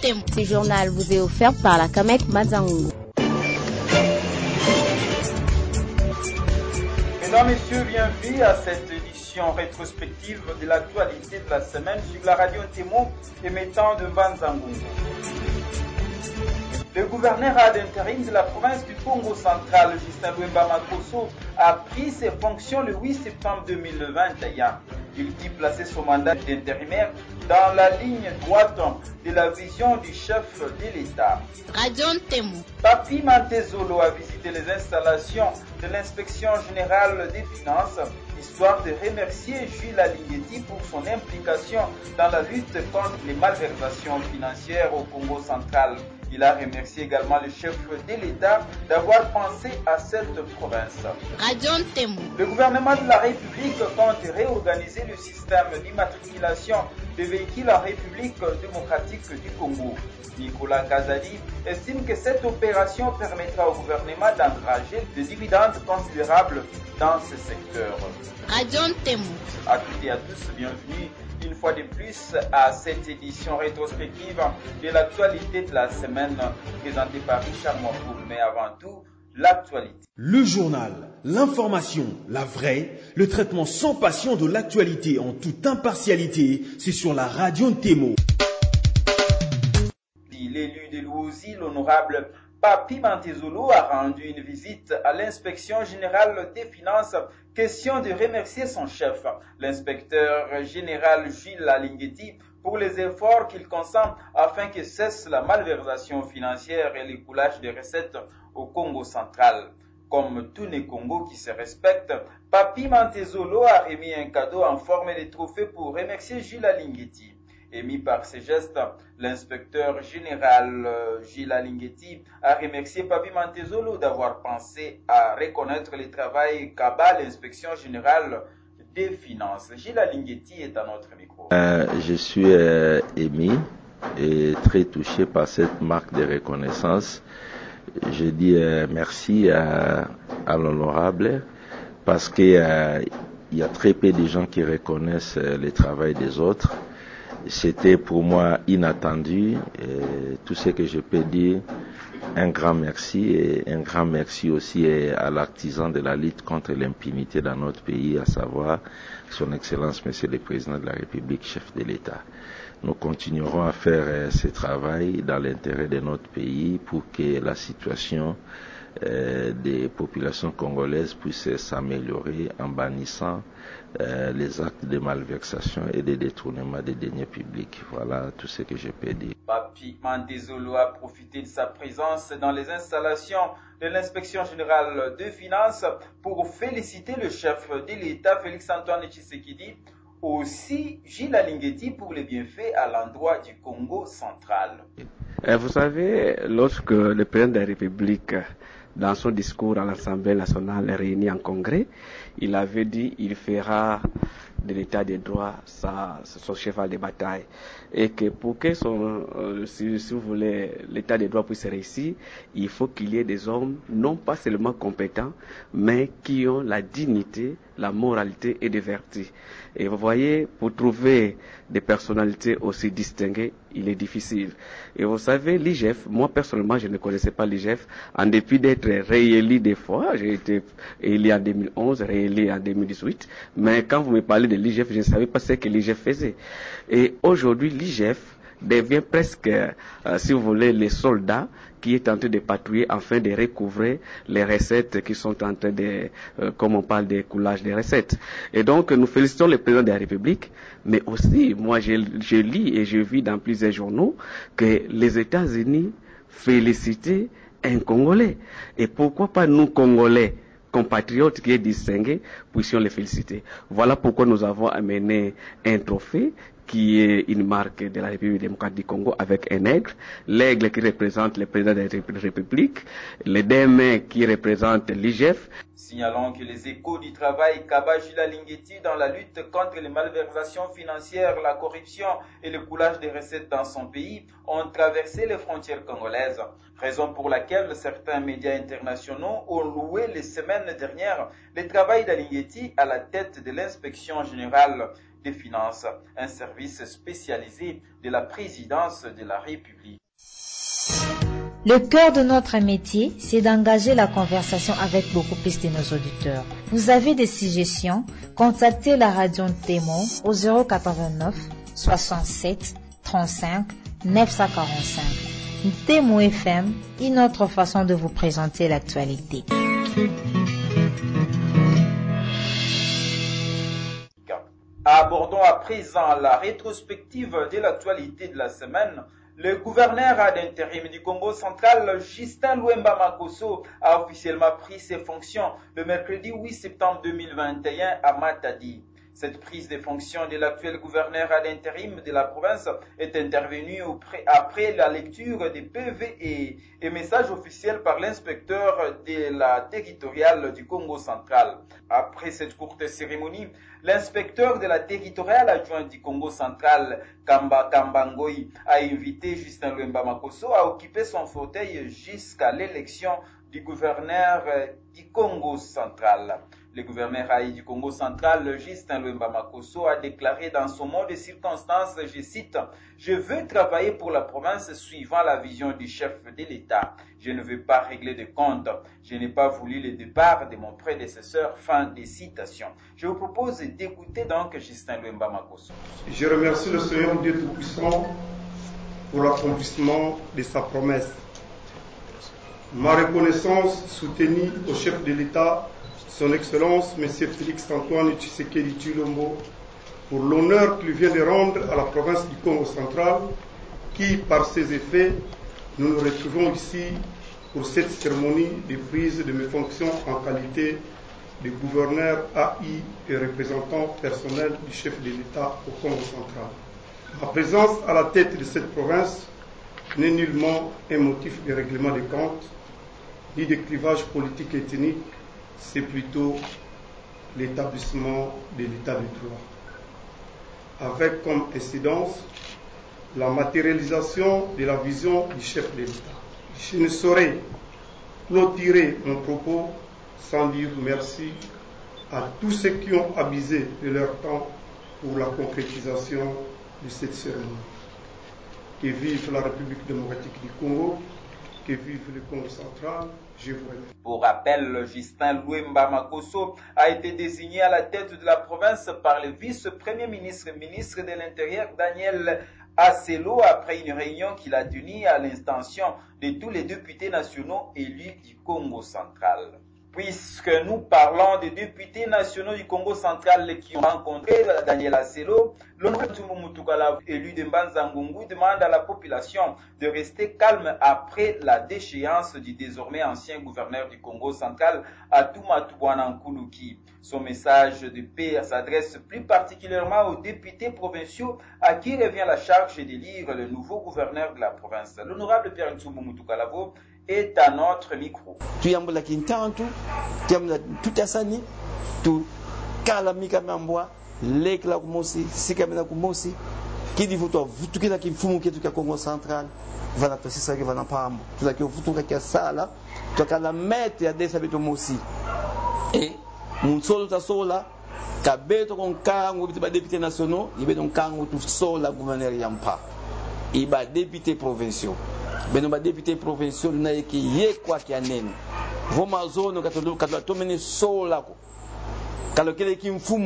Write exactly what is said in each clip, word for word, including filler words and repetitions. Ntemo. Ce journal vous est offert par la CAMEC Mazangou. Mesdames, Messieurs, bienvenue à cette édition rétrospective de l'actualité de la semaine sur la radio Ntemo émettant de Mazangou. Le gouverneur ad intérim de la province du Congo central, Justin Bemba Makosso, a pris ses fonctions le huit septembre deux mille vingt et un. Il dit placer son mandat d'intérimaire dans la ligne droite de la vision du chef de l'État. Radio Ntemo. Papy Mantezolo a visité les installations de l'inspection générale des finances, histoire de remercier Jules Alignetti pour son implication dans la lutte contre les malversations financières au Congo central. Il a remercié également le chef de l'État d'avoir pensé à cette province. Radio Ntemo. Le gouvernement de la République compte réorganiser le système d'immatriculation des véhicules en République démocratique du Congo. Nicolas Kazadi estime que cette opération permettra au gouvernement d'engranger des dividendes considérables dans ce secteur. Radio Ntemo. À toutes et à tous, bienvenue une fois de plus à cette édition rétrospective de l'actualité de la semaine présentée par Richard Moreau. Mais avant tout, l'actualité. Le journal, l'information, la vraie, le traitement sans passion de l'actualité en toute impartialité, c'est sur la radio Ntemo. L'élu de Louosi, l'honorable Papy Mantezolo, a rendu une visite à l'inspection générale des finances. Question de remercier son chef, l'inspecteur général Gilles Alinguetti, pour les efforts qu'il consent afin que cesse la malversation financière et l'écoulage des recettes au Congo central. Comme tous les Congos qui se respectent, Papy Mantezolo a remis un cadeau en forme de trophée pour remercier Gilles Alinguetti. Émis par ces gestes, l'inspecteur général Gilles Alinguetti a remercié Papy Mantezolo d'avoir pensé à reconnaître le travail qu'abat l'inspection générale des finances. Gilles Alinguetti est à notre micro. Euh, je suis euh, émis et très touché par cette marque de reconnaissance. Je dis euh, merci à, à l'honorable parce qu'il euh, y a très peu de gens qui reconnaissent euh, le travail des autres. C'était pour moi inattendu, et tout ce que je peux dire, un grand merci, et un grand merci aussi à l'artisan de la lutte contre l'impunité dans notre pays, à savoir son Excellence Monsieur le Président de la République, chef de l'État. Nous continuerons à faire ce travail dans l'intérêt de notre pays pour que la situation des populations congolaises puissent s'améliorer en bannissant euh, les actes de malversation et de détournement des deniers publics. Voilà tout ce que je peux dire. Papy Mantezolo a profité de sa présence dans les installations de l'inspection générale des finances pour féliciter le chef de l'État Félix-Antoine Tshisekedi, aussi Gilles Alinguetti, pour les bienfaits à l'endroit du Congo central. Vous savez, lorsque le président de la République, dans son discours à l'Assemblée nationale réunie en congrès, il avait dit qu'il fera de l'état des droits sa, son cheval de bataille. Et que pour que son, euh, si, si vous voulez, l'état des droits puisse réussir, il faut qu'il y ait des hommes non pas seulement compétents, mais qui ont la dignité, la moralité et des vertus. Et vous voyez, pour trouver des personnalités aussi distinguées, il est difficile. Et vous savez, l'I G F, moi personnellement, je ne connaissais pas l'I G F. En dépit d'être réélu des fois, j'ai été élu en deux mille onze, réélu en deux mille dix-huit. Mais quand vous me parlez de l'I G F, je ne savais pas ce que l'I G F faisait. Et aujourd'hui, l'I G F devient presque, euh, si vous voulez, les soldats qui est en train de patrouiller afin de recouvrer les recettes qui sont en train de, euh, comme on parle, d'écoulage des recettes. Et donc, nous félicitons le président de la République, mais aussi, moi, je, je lis et je vis dans plusieurs journaux que les États-Unis félicitaient un Congolais. Et pourquoi pas nous, Congolais, compatriotes qui est distingué, puissions les féliciter. Voilà pourquoi nous avons amené un trophée qui est une marque de la République démocratique du Congo avec un aigle, l'aigle qui représente le président de la République, le D M qui représente l'I G F. Signalons que les échos du travail Kabajula Lingeti dans la lutte contre les malversations financières, la corruption et le coulage des recettes dans son pays ont traversé les frontières congolaises. Raison pour laquelle certains médias internationaux ont loué les semaines dernières le travail d'Alinguetti à la tête de l'inspection générale des Finances, un service spécialisé de la présidence de la République. Le cœur de notre métier, c'est d'engager la conversation avec beaucoup plus de nos auditeurs. Vous avez des suggestions? Contactez la radio Ntemo au zéro huit neuf, soixante-sept, trente-cinq, neuf cent quarante-cinq. Ntemo F M, une autre façon de vous présenter l'actualité. Abordons à présent la rétrospective de l'actualité de la semaine. Le gouverneur d'intérim du Congo central, Justin Bemba Makosso, a officiellement pris ses fonctions le mercredi huit septembre deux mille vingt et un à Matadi. Cette prise de fonction de l'actuel gouverneur d'intérim de la province est intervenue après la lecture des P V et, et messages officiels par l'inspecteur de la territoriale du Congo central. Après cette courte cérémonie, l'inspecteur de la territoriale adjointe du Congo central, Kamba Kambangoy, a invité Justin Bemba Makosso à occuper son fauteuil jusqu'à l'élection du gouverneur du Congo central. Le gouverneur du Congo central, Justin Bemba Makosso, a déclaré dans son mot de circonstance, je cite, « Je veux travailler pour la province suivant la vision du chef de l'État. Je ne veux pas régler de comptes. Je n'ai pas voulu le départ de mon prédécesseur. » Fin des citations. Je vous propose d'écouter donc Justin Bemba Makosso. Je remercie le Seigneur Dieu Tout-Puissant pour l'accomplissement de sa promesse. Ma reconnaissance soutenue au chef de l'État, Son Excellence, M. Félix-Antoine Tshisekedi-Tshilombo, pour l'honneur qu'il vient de rendre à la province du Congo central, qui, par ses effets, nous nous retrouvons ici pour cette cérémonie de prise de mes fonctions en qualité de gouverneur A I et représentant personnel du chef de l'État au Congo central. Ma présence à la tête de cette province n'est nullement un motif de règlement des comptes, ni de clivage politique et ethnique. C'est plutôt l'établissement de l'état de droit, avec comme incidence la matérialisation de la vision du chef de l'État. Je ne saurais clôturer mon propos sans dire merci à tous ceux qui ont abusé de leur temps pour la concrétisation de cette cérémonie. Que vive la République démocratique du Congo, que vive le Congo central. Pour rappel, Justin Bemba Makosso a été désigné à la tête de la province par le vice-premier ministre et ministre de l'Intérieur Daniel Asselo après une réunion qu'il a tenue à l'intention de tous les députés nationaux élus du Congo central. Puisque nous parlons des députés nationaux du Congo central qui ont rencontré Daniel Asselo, l'honorable Ntemu Mutu Kalavo, élu de Mazangou, demande à la population de rester calme après la déchéance du désormais ancien gouverneur du Congo central, Atumatou Bwana Nkuluki. Son message de paix s'adresse plus particulièrement aux députés provinciaux à qui revient la charge d'élire le nouveau gouverneur de la province. L'honorable Pierre Ntumu Mutu Kalavo est à notre micro. Mais nos députés provinciaux n'ont pas eu quoi qu'il y en ait. Vos mazos nous ont mené sola. Car le Québec est fou.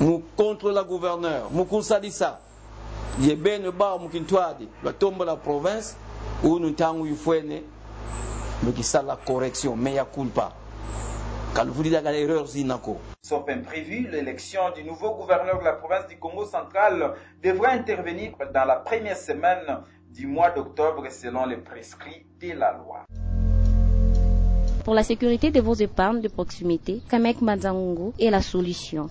Nous contre la gouverneur. Nous constatons ça. Il y a bien le bar qui nous a dit. La tombe de la province où nous avons eu foi. Mais qui ça la correction. Mais il n'y a pas. Quand vous dites l'erreur, c'est inaco. Sauf imprévu, l'élection du nouveau gouverneur de la province du Congo central devrait intervenir dans la première semaine du mois d'octobre selon les prescrits de la loi. Pour la sécurité de vos épargnes de proximité, CAMEC Mazangou est la solution.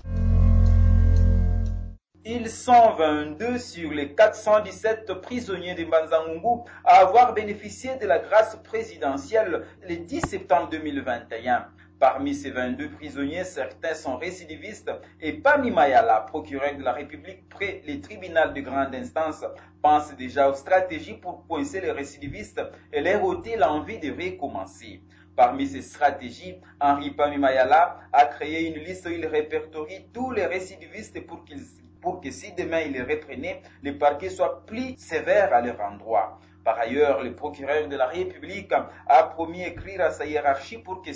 Ils sont vingt-deux sur les quatre cent dix-sept prisonniers de Mazangou à avoir bénéficié de la grâce présidentielle le dix septembre deux mille vingt et un. Parmi ces vingt-deux prisonniers, certains sont récidivistes et Pami Mayala, procureur de la République près les tribunaux de grande instance, pense déjà aux stratégies pour coincer les récidivistes et leur ôter l'envie de recommencer. Parmi ces stratégies, Henri Pami Mayala a créé une liste où il répertorie tous les récidivistes pour qu'ils pour que si demain il est reprenait, les parquets soient plus sévères à leur endroit. Par ailleurs, le procureur de la République a promis d'écrire à sa hiérarchie pour que,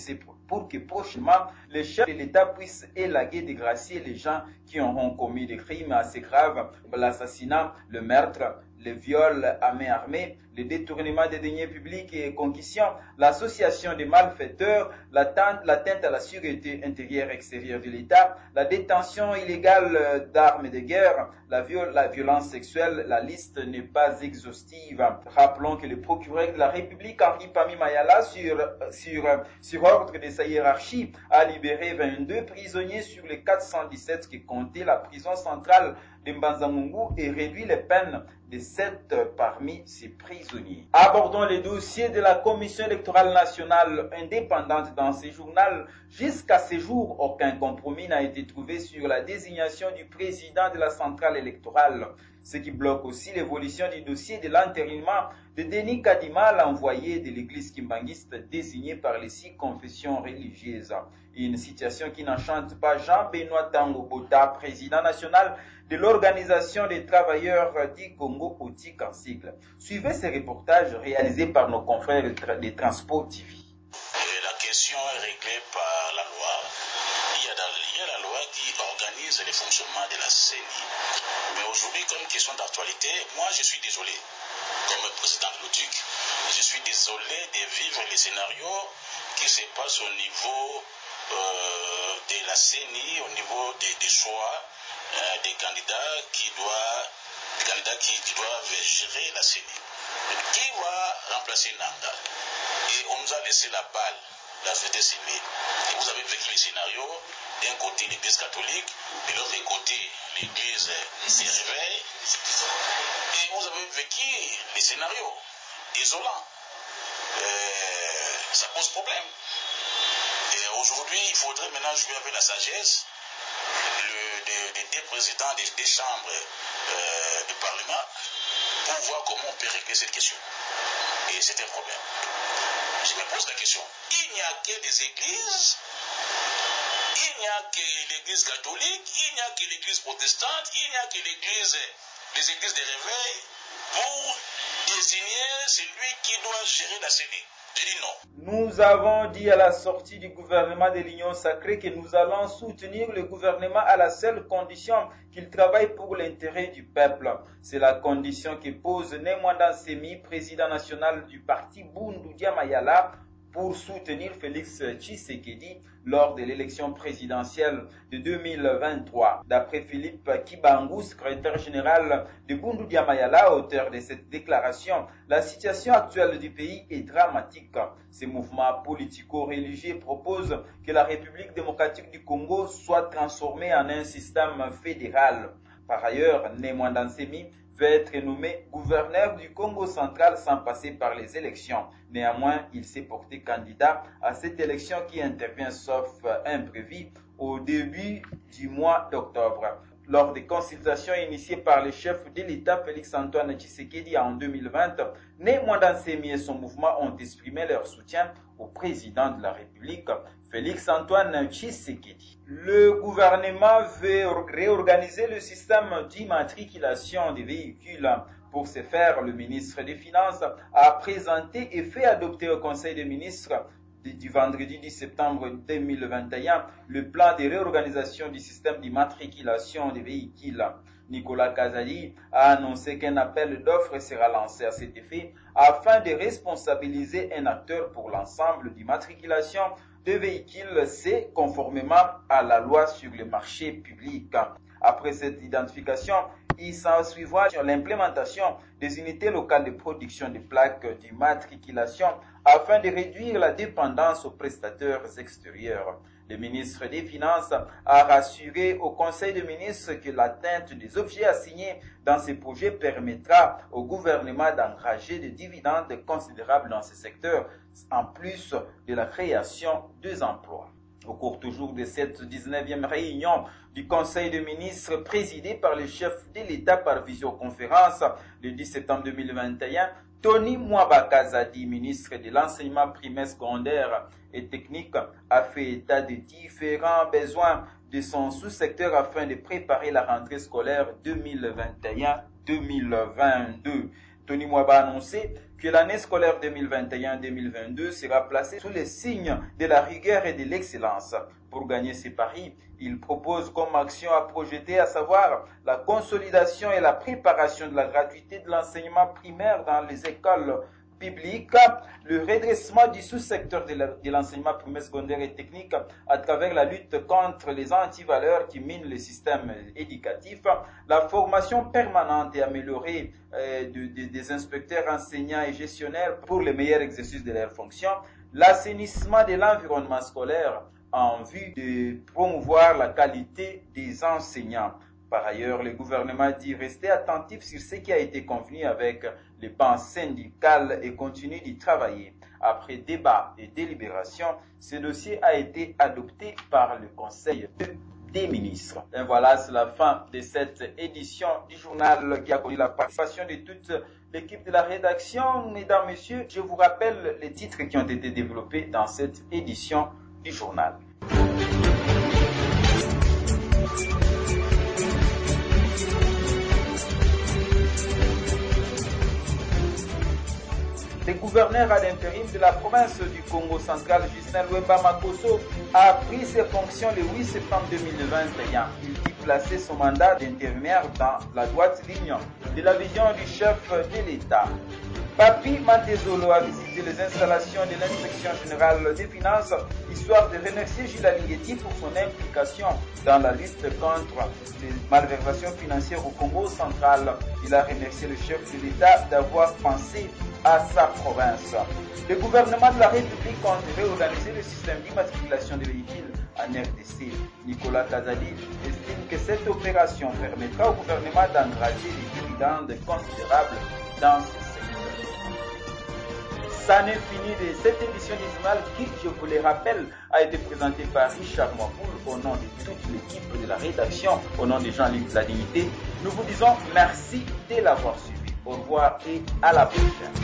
pour que prochainement, les chefs de l'État puissent élaguer, dégracier les gens qui auront commis des crimes assez graves, l'assassinat, le meurtre, le viol à main armée, le détournement des deniers publics et concussion, l'association des malfaiteurs, l'atteinte à la sécurité intérieure et extérieure de l'État, la détention illégale d'armes de guerre, la, viol la violence sexuelle, la liste n'est pas exhaustive. Rappelons que le procureur de la République, Henri Pami Mayala, sur, sur, sur ordre de sa hiérarchie, a libéré vingt-deux prisonniers sur les quatre cent dix-sept qui comptait la prison centrale de Mazangou et réduit les peines de sept parmi ces prisonniers. Abordons les dossiers de la Commission électorale nationale indépendante dans ce journal. Jusqu'à ce jour, aucun compromis n'a été trouvé sur la désignation du président de la centrale électorale, ce qui bloque aussi l'évolution du dossier de l'entérinement de Denis Kadima, l'envoyé de l'église kimbanguiste désigné par les six confessions religieuses. Une situation qui n'enchante pas Jean-Benoît Tango Bota, président national de l'Organisation des travailleurs du Congo O T U C en cycle. Suivez ces reportages réalisés par nos confrères des Transports T V. Et la question est réglée par la loi. Il y a, il y a la loi qui organise le fonctionnement de la C E N I. Mais aujourd'hui, comme question d'actualité, moi je suis désolé. Comme président de l'O T U C, je suis désolé de vivre les scénarios qui se passent au niveau euh, de la C E N I, au niveau des, des choix euh, des candidats qui doivent, des candidats qui, qui doivent gérer la C E N I. Qui va remplacer Nanga? Et on nous a laissé la balle, la société civile. Et vous avez vécu les scénarios, d'un côté l'Église catholique, de l'autre côté l'Église se réveille. Et vous avez vécu les scénarios désolants. Euh, ça pose problème. Et aujourd'hui, il faudrait maintenant jouer avec la sagesse des deux présidents des, des chambres euh, du Parlement pour voir comment on peut régler cette question. Et c'est un problème. Je me pose la question. Il n'y a que des églises, il n'y a que l'église catholique, il n'y a que l'église protestante, il n'y a que l'église... les églises de réveil pour désigner celui qui doit gérer la C E N I. Je dis non. Nous avons dit à la sortie du gouvernement de l'Union Sacrée que nous allons soutenir le gouvernement à la seule condition qu'il travaille pour l'intérêt du peuple. C'est la condition que pose Ne Muanda Nsemi, président national du parti Bundu Dia Mayala, pour soutenir Félix Tshisekedi lors de l'élection présidentielle de deux mille vingt-trois. D'après Philippe Kibangou, secrétaire général de Bundu Dia Mayala, auteur de cette déclaration, la situation actuelle du pays est dramatique. Ces mouvements politico-religieux proposent que la République démocratique du Congo soit transformée en un système fédéral. Par ailleurs, Ne Muanda Nsemi veut être nommé gouverneur du Congo central sans passer par les élections. Néanmoins, il s'est porté candidat à cette élection qui intervient, sauf imprévu, au début du mois d'octobre. Lors des consultations initiées par le chef de l'État Félix-Antoine Tshisekedi en deux mille vingt, Ne Muanda Nsemi et son mouvement ont exprimé leur soutien au président de la République, Félix-Antoine Tshisekedi. Le gouvernement veut réorganiser le système d'immatriculation des véhicules. Pour ce faire, le ministre des Finances a présenté et fait adopter au Conseil des ministres du vendredi dix septembre deux mille vingt et un le plan de réorganisation du système d'immatriculation des véhicules. Nicolas Kazadi a annoncé qu'un appel d'offres sera lancé à cet effet afin de responsabiliser un acteur pour l'ensemble d'immatriculation de véhicules, c'est conformément à la loi sur le marché public. Après cette identification, il s'en suivra sur l'implémentation des unités locales de production de plaques d'immatriculation afin de réduire la dépendance aux prestataires extérieurs. Le ministre des Finances a rassuré au Conseil des ministres que l'atteinte des objets assignés dans ces projets permettra au gouvernement d'engager des dividendes considérables dans ce secteur, en plus de la création des emplois. Au cours toujours de cette dix-neuvième réunion du Conseil des ministres présidée par le chef de l'État par visioconférence le dix septembre deux mille vingt et un, Tony Mwaba-Kazadi, ministre de l'enseignement primaire secondaire et technique, a fait état de différents besoins de son sous-secteur afin de préparer la rentrée scolaire deux mille vingt et un deux mille vingt-deux. Tony Mwaba a annoncé que l'année scolaire deux mille vingt et un deux mille vingt-deux sera placée sous le signe de la rigueur et de l'excellence. Pour gagner ces paris, il propose comme action à projeter, à savoir la consolidation et la préparation de la gratuité de l'enseignement primaire dans les écoles publiques, le redressement du sous-secteur de l'enseignement primaire, secondaire et technique à travers la lutte contre les antivaleurs qui minent le système éducatif, la formation permanente et améliorée des inspecteurs, enseignants et gestionnaires pour le meilleur exercice de leurs fonctions, l'assainissement de l'environnement scolaire en vue de promouvoir la qualité des enseignants. Par ailleurs, le gouvernement dit rester attentif sur ce qui a été convenu avec les bancs syndicales et continue d'y travailler. Après débat et délibération, ce dossier a été adopté par le Conseil des ministres. Et voilà, c'est la fin de cette édition du journal qui a connu la participation de toute l'équipe de la rédaction. Mesdames, Messieurs, je vous rappelle les titres qui ont été développés dans cette édition du journal. Le gouverneur à l'intérim de la province du Congo central, Justin Bemba Makosso, a pris ses fonctions le huit septembre deux mille vingt et un. Il dit placer son mandat d'intérimaire dans la droite ligne de la vision du chef de l'État. Papy Mantezolo a visité les installations de l'inspection générale des finances, histoire de remercier Gilles Alinguetti pour son implication dans la lutte contre les malversations financières au Congo central. Il a remercié le chef de l'État d'avoir pensé à sa province. Le gouvernement de la République compte réorganiser le système d'immatriculation des véhicules en R D C. Nicolas Kazadi estime que cette opération permettra au gouvernement d'engranger des dividendes considérables dans ce Ça n'est fini de cette édition du journal qui, je vous le rappelle, a été présentée par Richard Moreau au nom de toute l'équipe de la rédaction, au nom des gens libres de la dignité. Nous vous disons merci de l'avoir suivi. Au revoir et à la prochaine.